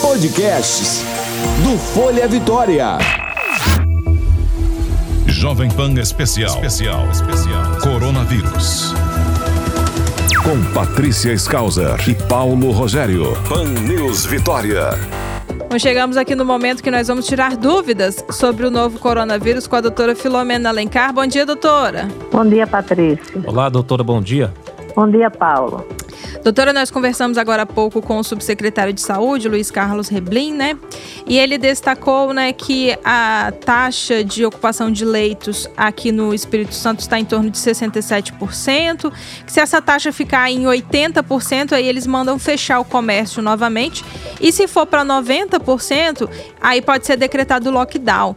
Podcasts do Folha Vitória. Jovem Pan Especial. Coronavírus. Com Patrícia Skauser e Paulo Rogério. Pan News Vitória. Bom, chegamos aqui no momento que nós vamos tirar dúvidas sobre o novo coronavírus com a doutora Filomena Alencar. Bom dia, doutora. Bom dia, Patrícia. Olá, doutora, bom dia. Bom dia, Paulo. Doutora, nós conversamos agora há pouco com o subsecretário de Saúde, Luiz Carlos Reblin, né? E ele destacou, né, que a taxa de ocupação de leitos aqui no Espírito Santo está em torno de 67%, que se essa taxa ficar em 80%, aí eles mandam fechar o comércio novamente, e se for para 90%, aí pode ser decretado o lockdown.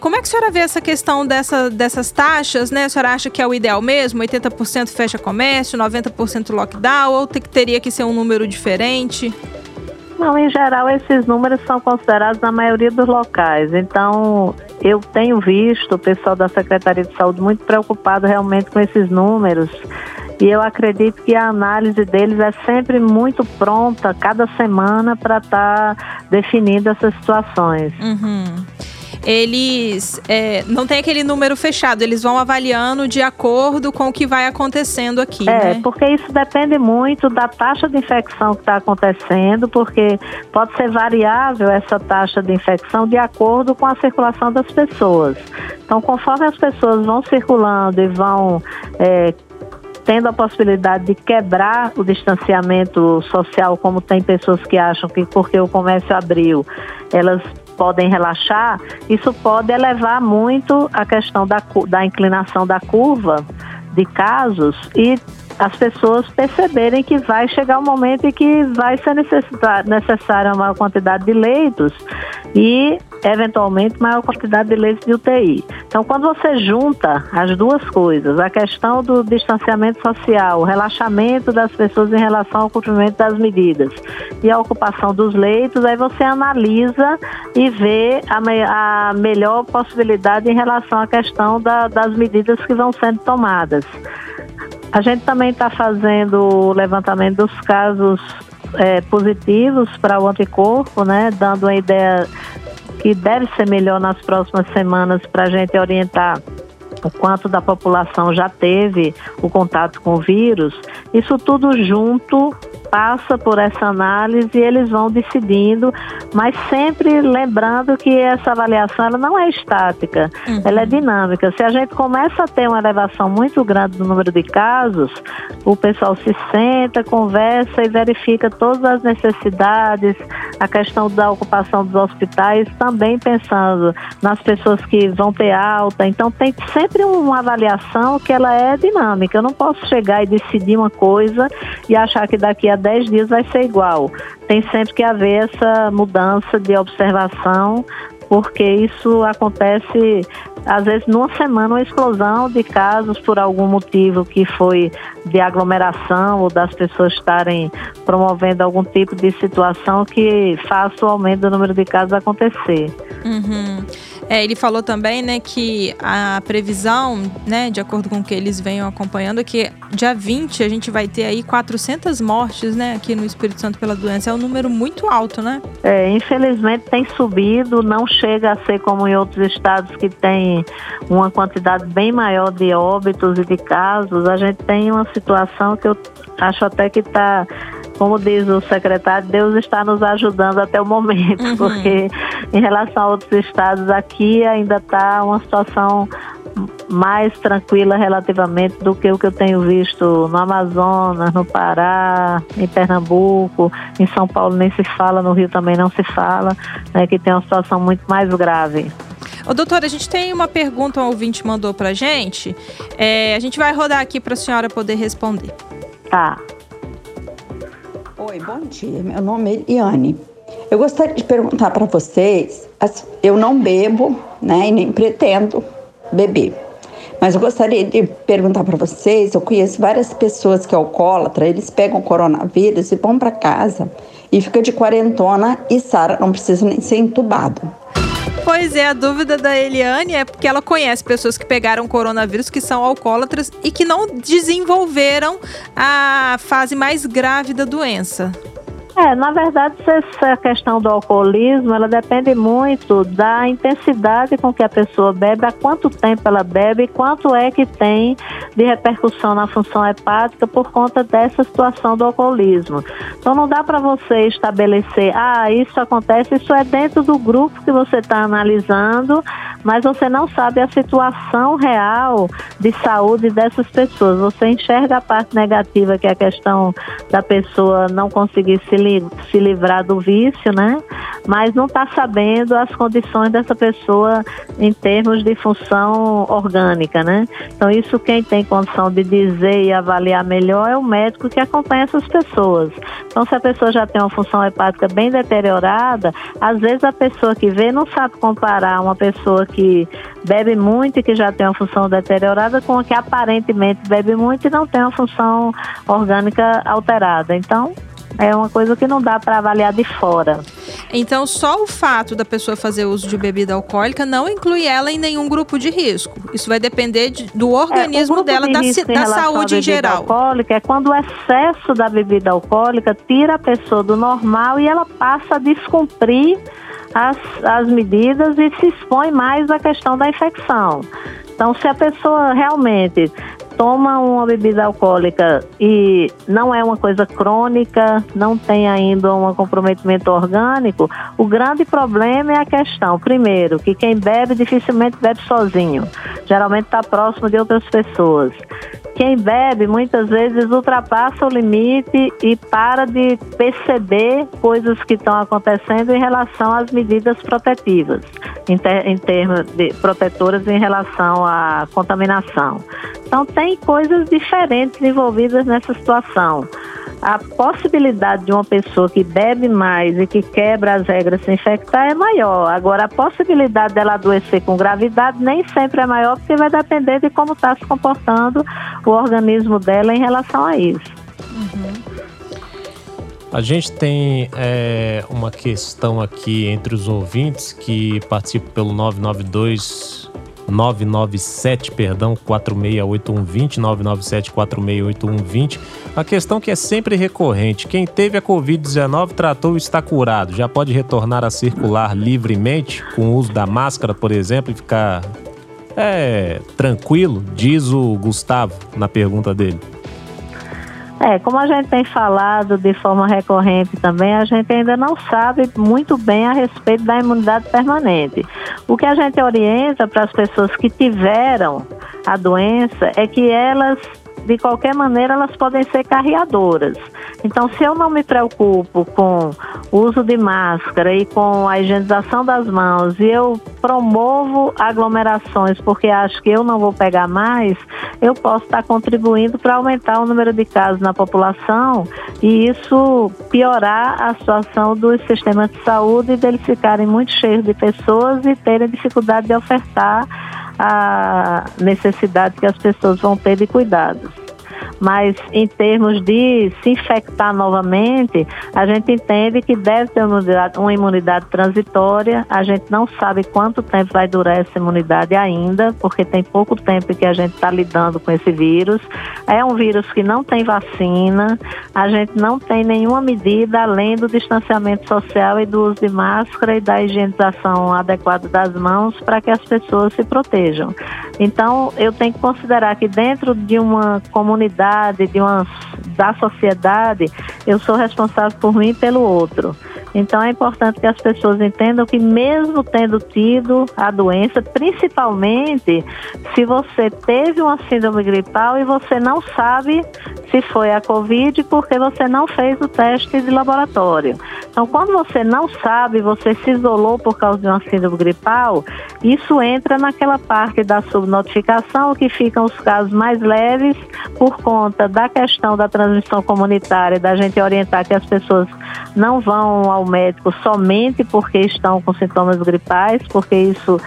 Como é que a senhora vê essa questão dessas taxas, né? A senhora acha que é o ideal mesmo? 80% fecha comércio, 90% lockdown, ou teria que ser um número diferente? Não, em geral, esses números são considerados na maioria dos locais. Então, eu tenho visto o pessoal da Secretaria de Saúde muito preocupado realmente com esses números. E eu acredito que a análise deles é sempre muito pronta, cada semana, para estar definindo essas situações. Uhum. Eles não tem aquele número fechado, eles vão avaliando de acordo com o que vai acontecendo aqui, né? Porque isso depende muito da taxa de infecção que está acontecendo, porque pode ser variável essa taxa de infecção de acordo com a circulação das pessoas. Então, conforme as pessoas vão circulando e vão tendo a possibilidade de quebrar o distanciamento social, como tem pessoas que acham que porque o comércio abriu, elas podem relaxar, isso pode elevar muito a questão da inclinação da curva de casos e as pessoas perceberem que vai chegar um momento em que vai ser necessária uma maior quantidade de leitos e, eventualmente, maior quantidade de leitos de UTI. Então, quando você junta as duas coisas, a questão do distanciamento social, o relaxamento das pessoas em relação ao cumprimento das medidas e a ocupação dos leitos, aí você analisa e vê a melhor possibilidade em relação à questão das medidas que vão sendo tomadas. A gente também está fazendo o levantamento dos casos positivos para o anticorpo, né? Dando uma ideia que deve ser melhor nas próximas semanas para a gente orientar o quanto da população já teve o contato com o vírus. Isso tudo junto passa por essa análise e eles vão decidindo, mas sempre lembrando que essa avaliação ela não é estática, ela é dinâmica. Se a gente começa a ter uma elevação muito grande do número de casos, o pessoal se senta, conversa e verifica todas as necessidades, a questão da ocupação dos hospitais, também pensando nas pessoas que vão ter alta. Então tem sempre uma avaliação que ela é dinâmica. Eu não posso chegar e decidir uma coisa e achar que daqui a 10 dias vai ser igual. Tem sempre que haver essa mudança de observação, porque isso acontece, às vezes, numa semana, uma explosão de casos por algum motivo que foi de aglomeração ou das pessoas estarem promovendo algum tipo de situação que faça o aumento do número de casos acontecer. Uhum. Ele falou também, né, que a previsão, né, de acordo com o que eles venham acompanhando, é que dia 20 a gente vai ter aí 400 mortes, né, aqui no Espírito Santo pela doença. É um número muito alto, né? Infelizmente tem subido, não chega a ser como em outros estados que tem uma quantidade bem maior de óbitos e de casos. A gente tem uma situação que eu acho até que está, como diz o secretário, Deus está nos ajudando até o momento, porque em relação a outros estados, aqui ainda está uma situação mais tranquila relativamente do que o que eu tenho visto no Amazonas, no Pará, em Pernambuco, em São Paulo nem se fala, no Rio também não se fala, né, que tem uma situação muito mais grave. Ô, doutora, a gente tem uma pergunta, um ouvinte mandou pra gente, a gente vai rodar aqui para a senhora poder responder. Tá. Oi, bom dia. Meu nome é Eliane. Eu gostaria de perguntar para vocês, eu não bebo, né, e nem pretendo beber, mas eu gostaria de perguntar para vocês, eu conheço várias pessoas que é alcoólatra, eles pegam o coronavírus e vão para casa e fica de quarentona e sara, não precisa nem ser entubado. Pois é, a dúvida da Eliane é porque ela conhece pessoas que pegaram coronavírus, que são alcoólatras e que não desenvolveram a fase mais grave da doença. É, na verdade, essa questão do alcoolismo, ela depende muito da intensidade com que a pessoa bebe, há quanto tempo ela bebe e quanto é que tem de repercussão na função hepática por conta dessa situação do alcoolismo. Então, não dá para você estabelecer, isso acontece, isso é dentro do grupo que você está analisando, mas você não sabe a situação real de saúde dessas pessoas. Você enxerga a parte negativa, que é a questão da pessoa não conseguir se livrar do vício, né? Mas não está sabendo as condições dessa pessoa em termos de função orgânica, né? Então, isso quem tem condição de dizer e avaliar melhor é o médico que acompanha essas pessoas. Então, se a pessoa já tem uma função hepática bem deteriorada, às vezes a pessoa que vê não sabe comparar uma pessoa que bebe muito e que já tem uma função deteriorada com a que aparentemente bebe muito e não tem uma função orgânica alterada. Então, é uma coisa que não dá para avaliar de fora. Então, só o fato da pessoa fazer uso de bebida alcoólica não inclui ela em nenhum grupo de risco. Isso vai depender do organismo dela, da saúde em geral. Alcoólica é quando o excesso da bebida alcoólica tira a pessoa do normal e ela passa a descumprir as medidas e se expõe mais à questão da infecção. Então, se a pessoa realmente toma uma bebida alcoólica e não é uma coisa crônica, não tem ainda um comprometimento orgânico, o grande problema é a questão, primeiro, que quem bebe dificilmente bebe sozinho, geralmente está próximo de outras pessoas. Quem bebe muitas vezes ultrapassa o limite e para de perceber coisas que estão acontecendo em relação às medidas protetivas, em termos de protetoras em relação à contaminação. Então, tem coisas diferentes envolvidas nessa situação. A possibilidade de uma pessoa que bebe mais e que quebra as regras se infectar é maior. Agora, a possibilidade dela adoecer com gravidade nem sempre é maior, porque vai depender de como está se comportando o organismo dela em relação a isso. Uhum. A gente tem uma questão aqui entre os ouvintes que participam pelo 997 468120, 997-468120. A questão que é sempre recorrente: quem teve a Covid-19 tratou e está curado, já pode retornar a circular livremente com o uso da máscara, por exemplo, e ficar tranquilo, diz o Gustavo na pergunta dele. Como a gente tem falado de forma recorrente também, a gente ainda não sabe muito bem a respeito da imunidade permanente. O que a gente orienta para as pessoas que tiveram a doença é que elas, de qualquer maneira, elas podem ser carreadoras. Então, se eu não me preocupo com o uso de máscara e com a higienização das mãos e eu promovo aglomerações porque acho que eu não vou pegar mais, eu posso estar contribuindo para aumentar o número de casos na população e isso piorar a situação dos sistemas de saúde e deles ficarem muito cheios de pessoas e terem dificuldade de ofertar a necessidade que as pessoas vão ter de cuidados. Mas em termos de se infectar novamente, a gente entende que deve ter uma imunidade transitória. A gente não sabe quanto tempo vai durar essa imunidade ainda, porque tem pouco tempo que a gente está lidando com esse vírus. É um vírus que não tem vacina, a gente não tem nenhuma medida além do distanciamento social e do uso de máscara e da higienização adequada das mãos para que as pessoas se protejam. Então, eu tenho que considerar que dentro de uma comunidade, da sociedade, eu sou responsável por mim e pelo outro. Então é importante que as pessoas entendam que mesmo tendo tido a doença, principalmente se você teve uma síndrome gripal e você não sabe se foi a Covid porque você não fez o teste de laboratório. Então, quando você não sabe, você se isolou por causa de uma síndrome gripal, isso entra naquela parte da subnotificação, que ficam os casos mais leves por conta da questão da transmissão comunitária, da gente orientar que as pessoas não vão ao médico somente porque estão com sintomas gripais, porque isso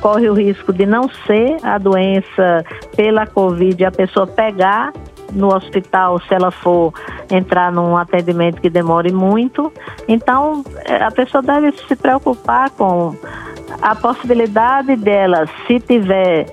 corre o risco de não ser a doença pela Covid e a pessoa pegar no hospital se ela for entrar num atendimento que demore muito. Então, a pessoa deve se preocupar com a possibilidade dela, se tiver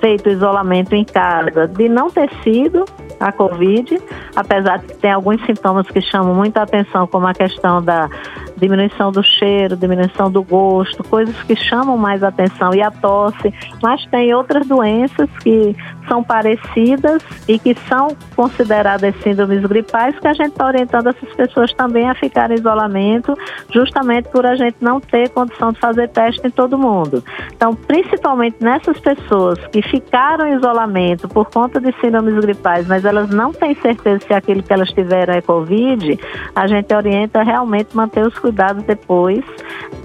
feito isolamento em casa, de não ter sido a Covid, apesar de que tem alguns sintomas que chamam muita atenção, como a questão da diminuição do cheiro, diminuição do gosto, coisas que chamam mais atenção, e a tosse, mas tem outras doenças que são parecidas e que são consideradas síndromes gripais, que a gente está orientando essas pessoas também a ficar em isolamento, justamente por a gente não ter condição de fazer teste em todo mundo. Então, principalmente nessas pessoas que ficaram em isolamento por conta de síndromes gripais, mas elas não têm certeza se aquilo que elas tiveram é Covid, a gente orienta realmente manter os cuidados depois.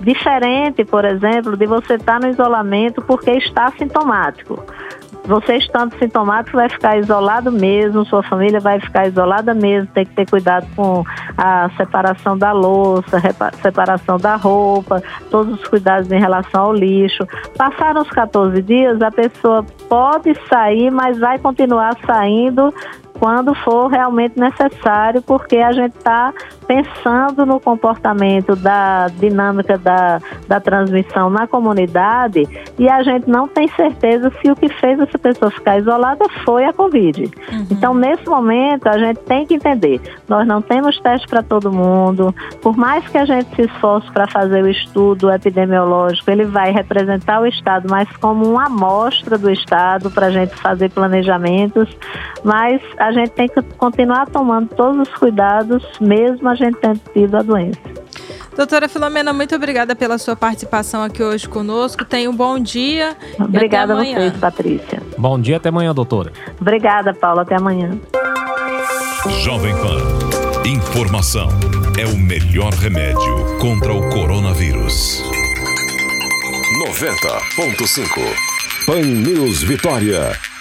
Diferente, por exemplo, de você estar no isolamento porque está sintomático. Você estando sintomático vai ficar isolado mesmo, sua família vai ficar isolada mesmo, tem que ter cuidado com a separação da louça, separação da roupa, todos os cuidados em relação ao lixo. Passaram os 14 dias, a pessoa pode sair, mas vai continuar saindo quando for realmente necessário, porque a gente está pensando no comportamento da dinâmica da transmissão na comunidade, e a gente não tem certeza se o que fez essa pessoa ficar isolada foi a Covid. Uhum. Então, nesse momento, a gente tem que entender, nós não temos teste para todo mundo, por mais que a gente se esforce para fazer o estudo epidemiológico, ele vai representar o Estado, mas como uma amostra do Estado para a gente fazer planejamentos, mas a gente tem que continuar tomando todos os cuidados, mesmo a gente tendo tido a doença. Doutora Filomena, muito obrigada pela sua participação aqui hoje conosco. Tenha um bom dia. Obrigada a vocês, Patrícia. Bom dia, até amanhã, doutora. Obrigada, Paula, até amanhã. Jovem Pan, informação é o melhor remédio contra o coronavírus. 90.5 Pan News Vitória.